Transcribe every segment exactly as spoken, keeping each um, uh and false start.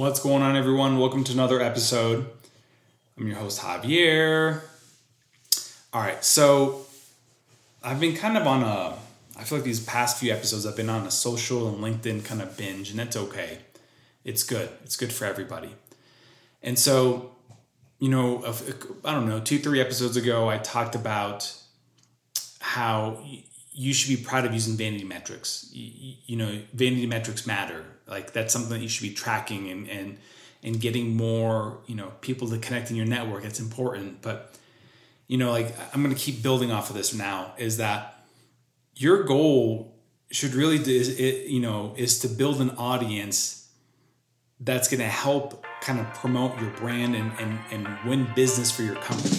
What's going on, everyone? Welcome to another episode. I'm your host, Javier. All right, so I've been kind of on a, I feel like these past few episodes, I've been on a social and LinkedIn kind of binge, and that's okay. It's good. It's good for everybody. And so, you know, I don't know, two, three episodes ago, I talked about how you should be proud of using vanity metrics. You know, vanity metrics matter. Like, that's something that you should be tracking and, and, and getting more, you know, people to connect in your network. It's important. But, you know, like, I'm going to keep building off of this now, is that your goal should really, is it, you know, is to build an audience that's going to help kind of promote your brand and, and, and win business for your company.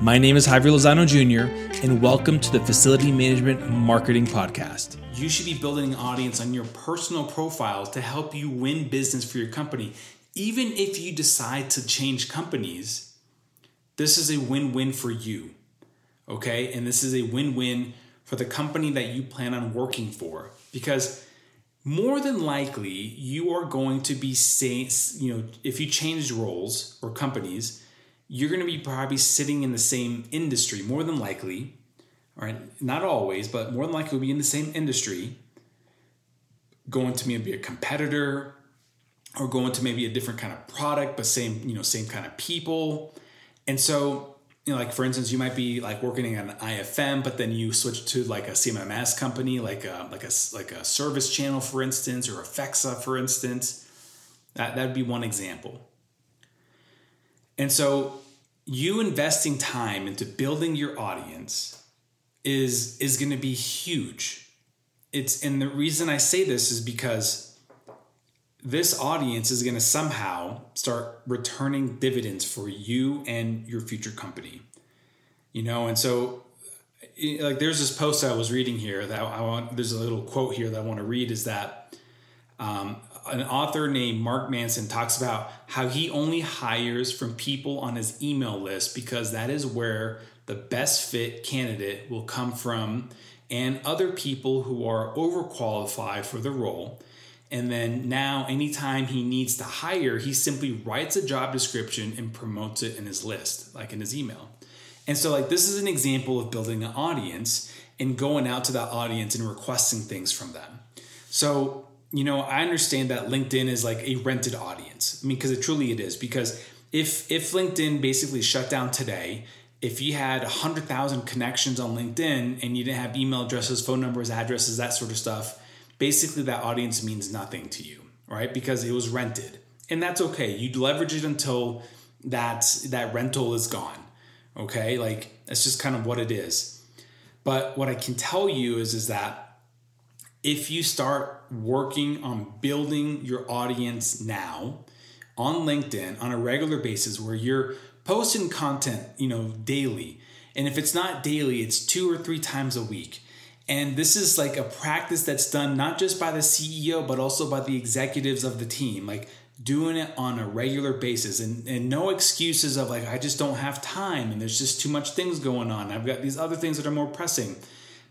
My name is Javier Lozano, Junior, and welcome to the Facility Management Marketing Podcast. You should be building an audience on your personal profile to help you win business for your company. Even if you decide to change companies, this is a win-win for you, okay? And this is a win-win for the company that you plan on working for, because more than likely you are going to be saying, you know, if you change roles or companies, you're going to be probably sitting in the same industry, more than likely. All right, not always, but more than likely we'll be in the same industry, going to maybe a competitor or going to maybe a different kind of product, but same, you know, same kind of people. And so, you know, like, for instance, you might be like working on an I F M, but then you switch to like a C M M S company, like a, like a, like a service channel, for instance, or a F E X A, for instance. That that'd be one example. And so you investing time into building your audience is is going to be huge. It's and the reason I say this is because this audience is going to somehow start returning dividends for you and your future company. You know, and so it, like there's this post I was reading here that I want, there's a little quote here that I want to read, is that um, an author named Mark Manson talks about how he only hires from people on his email list because that is where the best fit candidate will come from, and other people who are overqualified for the role. And then now anytime he needs to hire, he simply writes a job description and promotes it in his list, like in his email. And so like this is an example of building an audience and going out to that audience and requesting things from them. So, you know, I understand that LinkedIn is like a rented audience. I mean, because it truly it is, because if if LinkedIn basically shut down today, if you had one hundred thousand connections on LinkedIn and you didn't have email addresses, phone numbers, addresses, that sort of stuff, basically that audience means nothing to you, right? Because it was rented. And that's okay. You'd leverage it until that, that rental is gone, okay? Like, that's just kind of what it is. But what I can tell you is, is that if you start working on building your audience now on LinkedIn on a regular basis where you're posting content, you know, daily. And if it's not daily, it's two or three times a week. And this is like a practice that's done not just by the C E O, but also by the executives of the team, like doing it on a regular basis, and, and no excuses of like, I just don't have time. And there's just too much things going on. I've got these other things that are more pressing,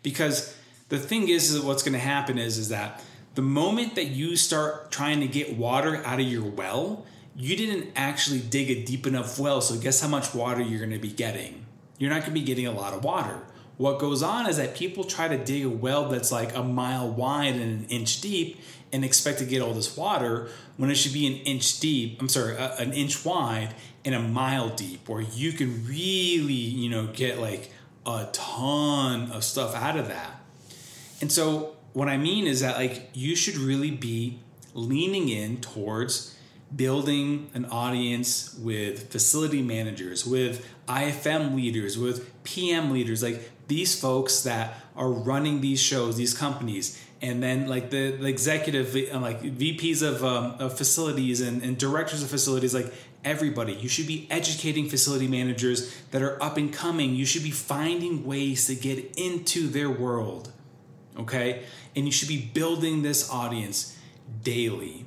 because the thing is, is what's going to happen is, is that the moment that you start trying to get water out of your well, you didn't actually dig a deep enough well, so guess how much water you're going to be getting? You're not going to be getting a lot of water. What goes on is that people try to dig a well that's like a mile wide and an inch deep and expect to get all this water when it should be an inch deep, I'm sorry, an inch wide and a mile deep, where you can really, you know, get like a ton of stuff out of that. And so what I mean is that like you should really be leaning in towards building an audience with facility managers, with I F M leaders, with P M leaders, like these folks that are running these shows, these companies, and then like the, the executive, like V Ps of, um, of facilities and, and directors of facilities, like everybody. You should be educating facility managers that are up and coming. You should be finding ways to get into their world, okay? And you should be building this audience daily.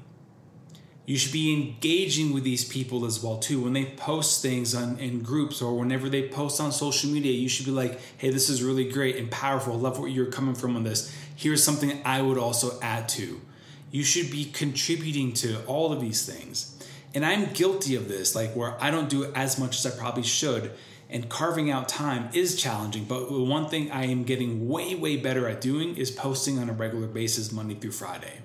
You should be engaging with these people as well too. When they post things on, in groups or whenever they post on social media, you should be like, hey, this is really great and powerful. I love where you're coming from on this. Here's something I would also add to. You should be contributing to all of these things. And I'm guilty of this, like where I don't do it as much as I probably should. And carving out time is challenging. But one thing I am getting way, way better at doing is posting on a regular basis Monday through Friday.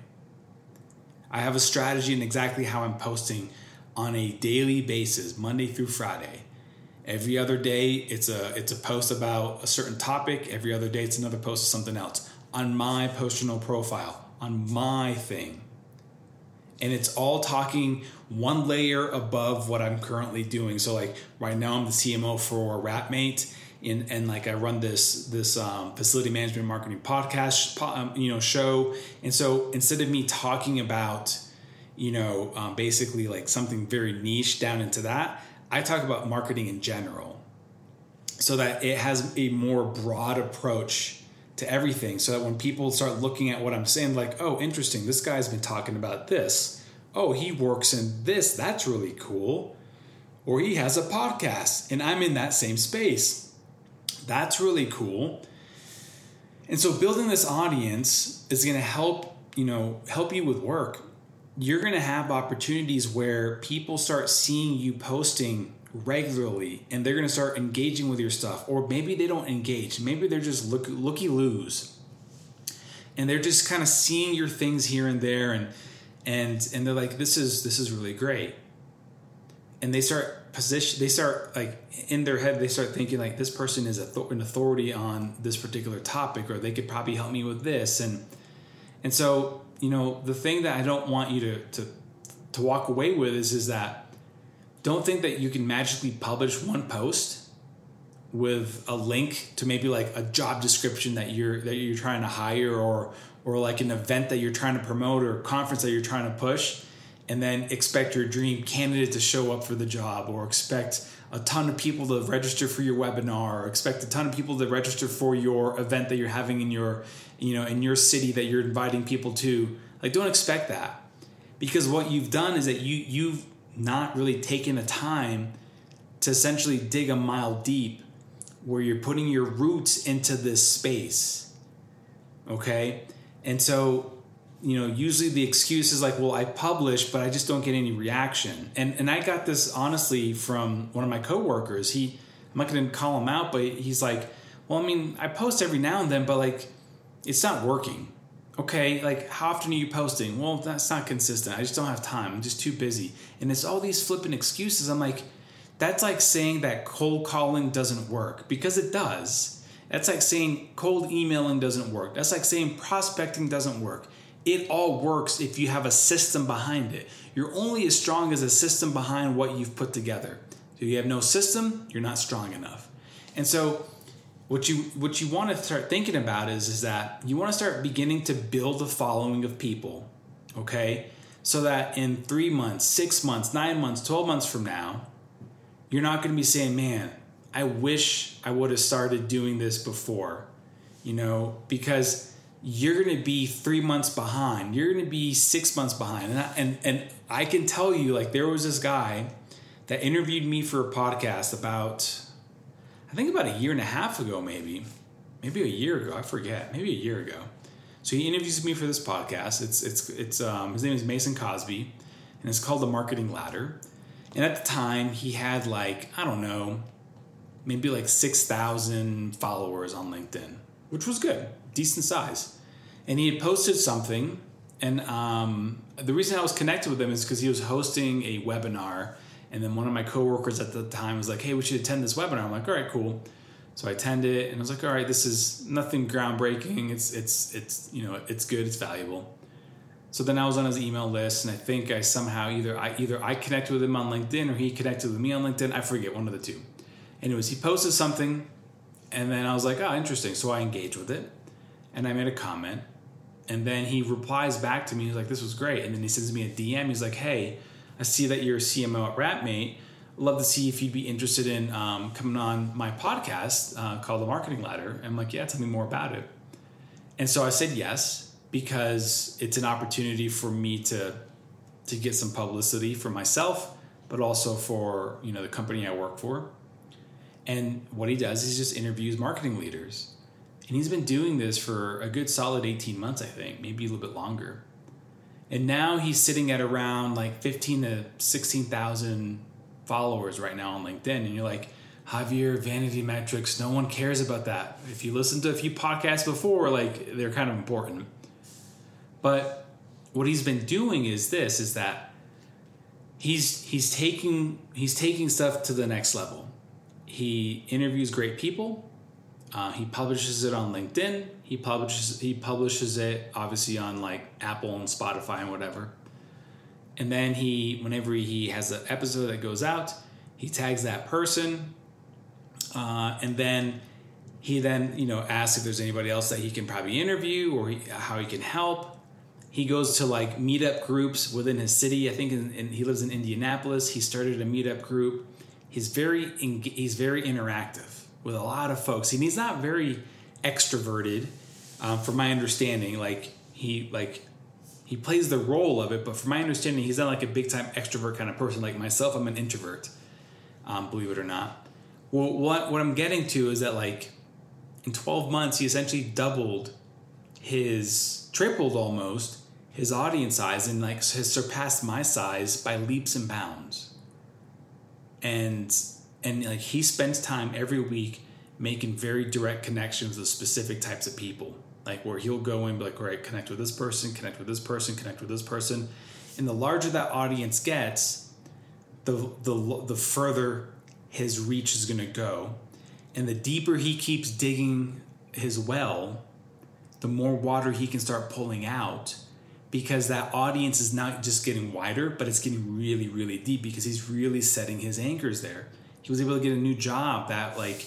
I have a strategy in exactly how I'm posting on a daily basis, Monday through Friday. Every other day, it's a it's a post about a certain topic. Every other day, it's another post of something else on my personal profile, on my thing. And it's all talking one layer above what I'm currently doing. So like right now, I'm the C M O for RapMate, and and like I run this this um, facility management marketing podcast, um, you know, show. And so instead of me talking about, you know, um, basically like something very niche down into that, I talk about marketing in general, so that it has a more broad approach to everything, so that when people start looking at what I'm saying, like, oh, interesting, this guy's been talking about this. Oh, he works in this. That's really cool. Or he has a podcast and I'm in that same space. That's really cool. And so building this audience is going to help, you know, help you with work. You're going to have opportunities where people start seeing you posting regularly, and they're going to start engaging with your stuff. Or maybe they don't engage. Maybe they're just look, looky-loos, and they're just kind of seeing your things here and there, and and and they're like, this is this is really great. And they start position. They start like in their head. They start thinking like, this person is an authority on this particular topic, or they could probably help me with this. And and so, you know, the thing that I don't want you to to to walk away with is is that. Don't think that you can magically publish one post with a link to maybe like a job description that you're that you're trying to hire, or or like an event that you're trying to promote, or a conference that you're trying to push, and then expect your dream candidate to show up for the job, or expect a ton of people to register for your webinar, or expect a ton of people to register for your event that you're having in your, you know, in your city that you're inviting people to. Like, don't expect that, because what you've done is that you you've not really taking the time to essentially dig a mile deep, where you're putting your roots into this space. Okay. And so, you know, usually the excuse is like, well, I publish, but I just don't get any reaction. And and I got this honestly from one of my coworkers. He, I'm not going to call him out, but he's like, well, I mean, I post every now and then, but like, it's not working. Okay, like, how often are you posting? Well, that's not consistent. I just don't have time. I'm just too busy. And it's all these flippant excuses. I'm like, that's like saying that cold calling doesn't work, because it does. That's like saying cold emailing doesn't work. That's like saying prospecting doesn't work. It all works if you have a system behind it. You're only as strong as a system behind what you've put together. If you have no system, you're not strong enough. And so What you what you want to start thinking about is, is that you want to start beginning to build a following of people, okay? So that in three months, six months, nine months, twelve months from now, you're not going to be saying, man, I wish I would have started doing this before, you know, because you're going to be three months behind. You're going to be six months behind. And I, and, and I can tell you, like, there was this guy that interviewed me for a podcast about, I think about a year and a half ago, maybe, maybe a year ago. I forget. Maybe a year ago. So he interviews me for this podcast. It's it's it's um, his name is Mason Cosby, and it's called The Marketing Ladder. And at the time, he had like I don't know, maybe like six thousand followers on LinkedIn, which was good, decent size. And he had posted something, and um, the reason I was connected with him is because he was hosting a webinar. And then one of my coworkers at the time was like, hey, we should attend this webinar. I'm like, all right, cool. So I attend it, and I was like, all right, this is nothing groundbreaking. It's, it's, it's, you know, it's good. It's valuable. So then I was on his email list, and I think I somehow either I, either I connected with him on LinkedIn, or he connected with me on LinkedIn. I forget, one of the two. Anyways, he posted something, and then I was like, oh, interesting. So I engaged with it, and I made a comment, and then he replies back to me. He's like, this was great. And then he sends me a D M. He's like, hey, I see that you're a C M O at RapMate. Love to see if you'd be interested in um, coming on my podcast uh, called The Marketing Ladder. And I'm like, yeah, tell me more about it. And so I said yes, because it's an opportunity for me to to get some publicity for myself, but also for, you know, the company I work for. And what he does is just interviews marketing leaders. And he's been doing this for a good solid eighteen months, I think, maybe a little bit longer. And now he's sitting at around like fifteen to sixteen thousand followers right now on LinkedIn. And you're like, Javier, vanity metrics, no one cares about that. If you listen to a few podcasts before, like they're kind of important. But what he's been doing is this, is that he's he's taking he's taking stuff to the next level. He interviews great people. Uh, he publishes it on LinkedIn. He publishes he publishes it obviously on like Apple and Spotify and whatever. And then he, whenever he has an episode that goes out, he tags that person, uh, and then he then you know asks if there's anybody else that he can probably interview or he, how he can help. He goes to like meetup groups within his city. I think in, in, he lives in Indianapolis. He started a meetup group. He's very he's very interactive with a lot of folks, and he's not very extroverted, um, from my understanding. Like he like he plays the role of it, but from my understanding, he's not like a big time extrovert kind of person. Like myself, I'm an introvert, um, believe it or not. Well, what what I'm getting to is that like in twelve months, he essentially doubled his tripled almost his audience size, and like has surpassed my size by leaps and bounds, and. And like he spends time every week making very direct connections with specific types of people, like where he'll go in and be like, all right, connect with this person, connect with this person, connect with this person. And the larger that audience gets, the the the further his reach is going to go. And the deeper he keeps digging his well, the more water he can start pulling out, because that audience is not just getting wider, but it's getting really, really deep, because he's really setting his anchors there. He was able to get a new job that, like,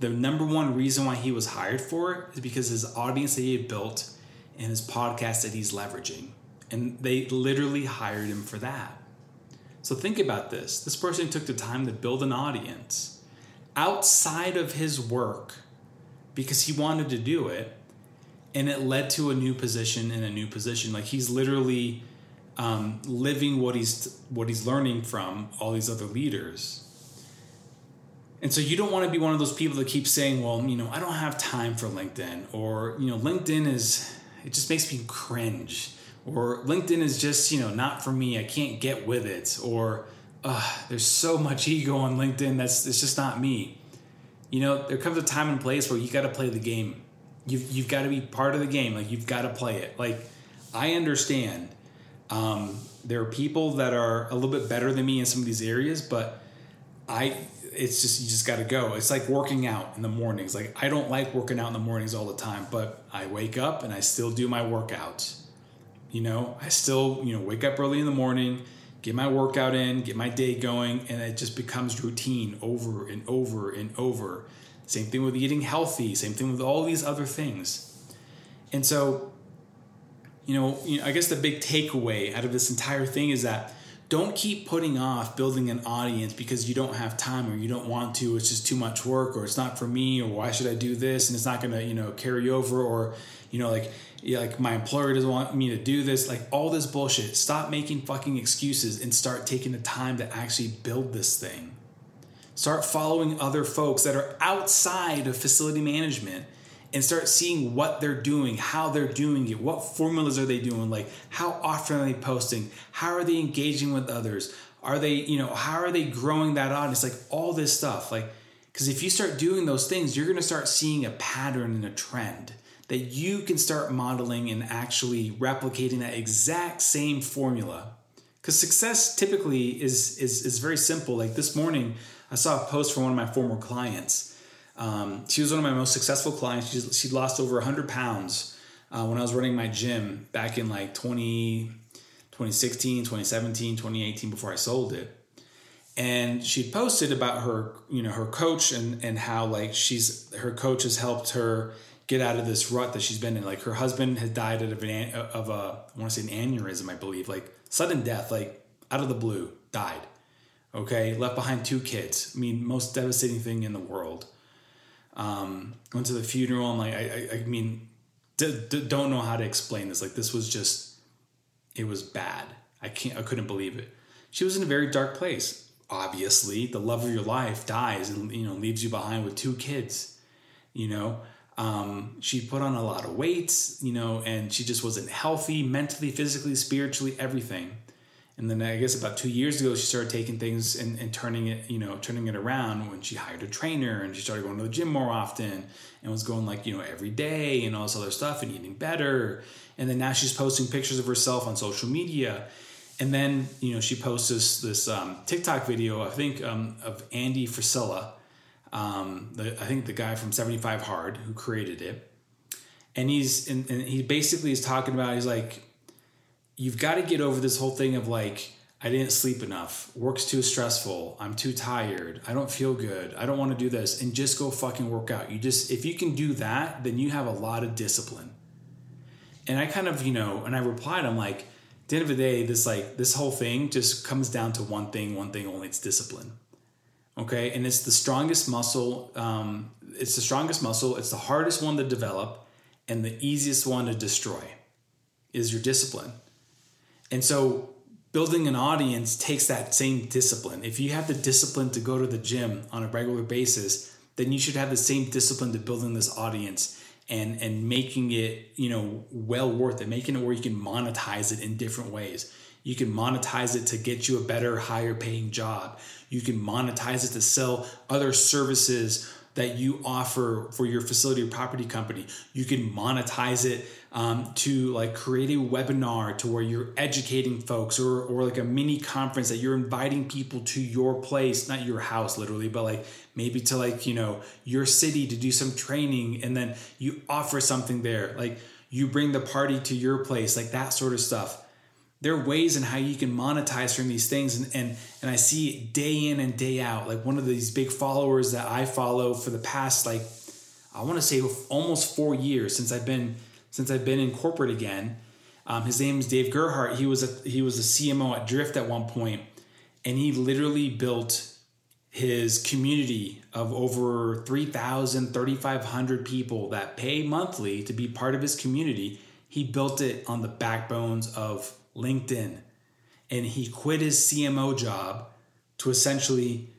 the number one reason why he was hired for it is because his audience that he had built and his podcast that he's leveraging. And they literally hired him for that. So think about this. This person took the time to build an audience outside of his work because he wanted to do it. And it led to a new position and a new position. Like, he's literally um, living what he's what he's learning from all these other leaders. And so you don't want to be one of those people that keeps saying, well, you know, I don't have time for LinkedIn, or, you know, LinkedIn is, it just makes me cringe, or LinkedIn is just, you know, not for me. I can't get with it. Or uh, there's so much ego on LinkedIn. That's, it's just not me. You know, there comes a time and place where you got to play the game. You've, you've got to be part of the game. Like, you've got to play it. Like, I understand um, there are people that are a little bit better than me in some of these areas, but I, it's just, you just got to go. It's like working out in the mornings. Like, I don't like working out in the mornings all the time, but I wake up and I still do my workouts. You know, I still, you know, wake up early in the morning, get my workout in, get my day going. And it just becomes routine over and over and over. Same thing with eating healthy, same thing with all these other things. And so, you know, you know I guess the big takeaway out of this entire thing is that don't keep putting off building an audience because you don't have time or you don't want to. It's just too much work, or it's not for me, or why should I do this? And it's not going to, you know, carry over, or, you know, like, yeah, like my employer doesn't want me to do this. Like, all this bullshit. Stop making fucking excuses and start taking the time to actually build this thing. Start following other folks that are outside of facility management and start seeing what they're doing, how they're doing it, what formulas are they doing, like how often are they posting, how are they engaging with others, are they, you know, how are they growing that audience, like all this stuff. Like, because if you start doing those things, you're going to start seeing a pattern and a trend that you can start modeling and actually replicating that exact same formula. Because success typically is, is, is very simple. Like this morning, I saw a post from one of my former clients. Um, she was one of my most successful clients. She's, she'd lost over one hundred pounds uh, when I was running my gym back in like twenty, twenty sixteen, twenty seventeen, twenty eighteen, before I sold it. And she posted about her, you know, her coach and, and how like she's, her coach has helped her get out of this rut that she's been in. Like her husband had died of, an, of a, I want to say an aneurysm, I believe, like sudden death, like out of the blue, died. Okay, left behind two kids. I mean, most devastating thing in the world. Um, went to the funeral. I'm like, I, I, I mean, d- d- don't know how to explain this. Like, this was just, it was bad. I can't, I couldn't believe it. She was in a very dark place. Obviously, the love of your life dies and, you know, leaves you behind with two kids, you know. Um, she put on a lot of weight, you know, and she just wasn't healthy mentally, physically, spiritually, everything. And then I guess about two years ago, she started taking things and, and turning it, you know, turning it around when she hired a trainer and she started going to the gym more often and was going like, you know, every day and all this other stuff and eating better. And then now she's posting pictures of herself on social media. And then, you know, she posts this, this um, TikTok video, I think, um, of Andy Frisella. Um, the, I think the guy from seventy-five Hard who created it. And he's, and, and he basically is talking about, he's like, you've got to get over this whole thing of like, I didn't sleep enough. Work's too stressful. I'm too tired. I don't feel good. I don't want to do this. And just go fucking work out. You just, if you can do that, then you have a lot of discipline. And I kind of, you know, and I replied, I'm like, at the end of the day, this like, this whole thing just comes down to one thing, one thing only, it's discipline. Okay. And it's the strongest muscle. Um, it's the strongest muscle. It's the hardest one to develop and the easiest one to destroy is your discipline. And so building an audience takes that same discipline. If you have the discipline to go to the gym on a regular basis, then you should have the same discipline to building this audience and, and making it, you know, well worth it, making it where you can monetize it in different ways. You can monetize it to get you a better, higher paying job. You can monetize it to sell other services that you offer for your facility or property company. You can monetize it um, to like create a webinar to where you're educating folks or, or like a mini conference that you're inviting people to your place, not your house literally, but like maybe to like, you know, your city to do some training and then you offer something there. Like you bring the party to your place, like that sort of stuff. There are ways in how you can monetize from these things. And, and and I see it day in and day out. Like one of these big followers that I follow for the past, like, I want to say almost four years since I've been since I've been in corporate again. Um, his name is Dave Gerhart. He was a, he was a C M O at Drift at one point, and he literally built his community of over three thousand, thirty-five hundred people that pay monthly to be part of his community. He built it on the backbones of LinkedIn, and he quit his C M O job to essentially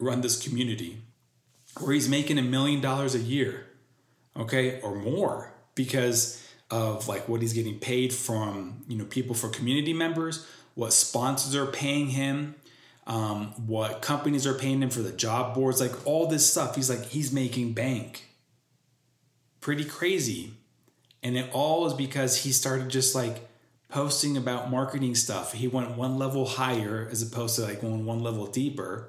run this community where he's making a million dollars a year, okay, or more, because of like what he's getting paid from, you know, people for community members, what sponsors are paying him, um, what companies are paying him for the job boards, like all this stuff. He's like, he's making bank. Pretty crazy. And it all is because he started just like posting about marketing stuff. He went one level higher as opposed to like going one level deeper.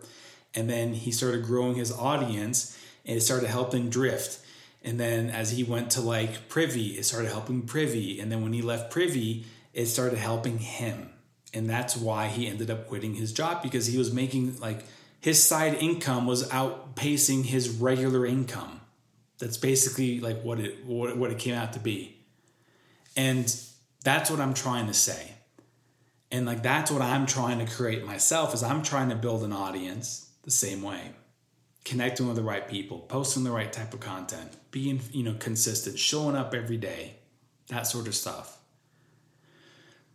And then he started growing his audience and it started helping Drift. And then as he went to like Privy, it started helping Privy. And then when he left Privy, it started helping him. And that's why he ended up quitting his job, because he was making like his side income was outpacing his regular income. That's basically like what it, what it came out to be. And that's what I'm trying to say. And like, that's what I'm trying to create myself is I'm trying to build an audience the same way, connecting with the right people, posting the right type of content, being, you know, consistent, showing up every day, that sort of stuff.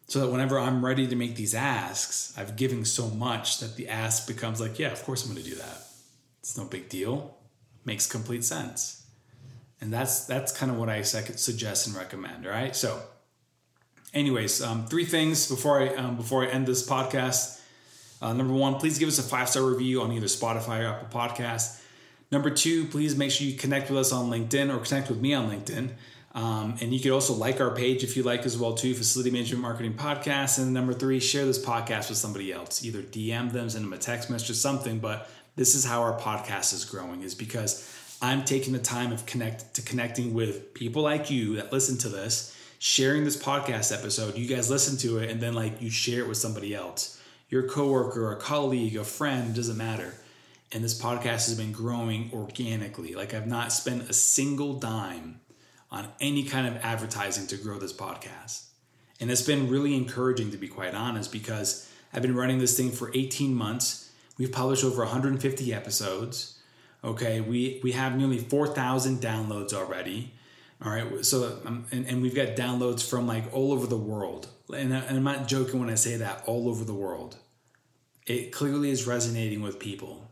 So that whenever I'm ready to make these asks, I've given so much that the ask becomes like, yeah, of course I'm going to do that. It's no big deal. Makes complete sense. And that's, that's kind of what I suggest and recommend. All right. So anyways, um, three things before I um, before I end this podcast. Uh, number one, please give us a five-star review on either Spotify or Apple Podcasts. Number two, please make sure you connect with us on LinkedIn or connect with me on LinkedIn. Um, and you could also like our page if you like as well too, Facility Management Marketing Podcast. And number three, share this podcast with somebody else. Either D M them, send them a text message or something. But this is how our podcast is growing, is because I'm taking the time of connect to connecting with people like you that listen to this, sharing this podcast episode. You guys listen to it and then like you share it with somebody else, your coworker, a colleague, a friend, doesn't matter. And this podcast has been growing organically. Like I've not spent a single dime on any kind of advertising to grow this podcast. And it's been really encouraging, to be quite honest, because I've been running this thing for eighteen months. We've published over one hundred fifty episodes. Okay, we, we have nearly four thousand downloads already. All right, so um, and, and we've got downloads from like all over the world. And, I, and I'm not joking when I say that, all over the world. It clearly is resonating with people.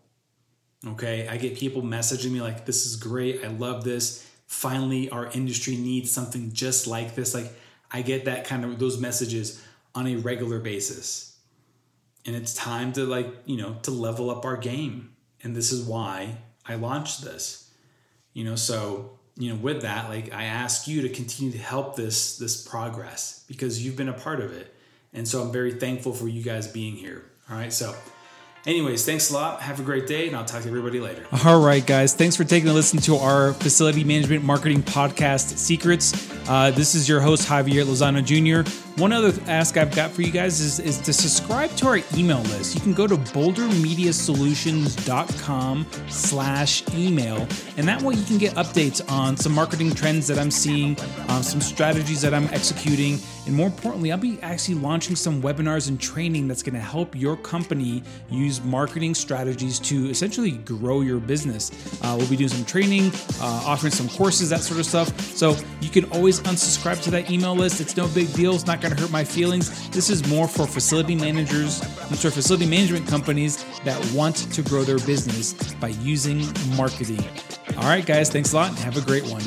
Okay, I get people messaging me like, this is great, I love this. Finally, our industry needs something just like this. Like, I get that kind of those messages on a regular basis. And it's time to like, you know, to level up our game. And this is why I launched this. You know, so, you know, with that, like I ask you to continue to help this this progress because you've been a part of it. And so I'm very thankful for you guys being here. All right, so anyways, thanks a lot. Have a great day, and I'll talk to everybody later. All right, guys. Thanks for taking a listen to our Facility Management Marketing Podcast Secrets. Uh, this is your host, Javier Lozano, Junior One other ask I've got for you guys is, is to subscribe to our email list. You can go to boulder media solutions dot com slash email, and that way you can get updates on some marketing trends that I'm seeing, um, some strategies that I'm executing, and more importantly, I'll be actually launching some webinars and training that's going to help your company use marketing strategies to essentially grow your business. Uh, we'll be doing some training, uh, offering some courses, that sort of stuff. So you can always unsubscribe to that email list. It's no big deal. It's not going to hurt my feelings. This is more for facility managers, I'm sorry, facility management companies that want to grow their business by using marketing. All right, guys, thanks a lot and have a great one.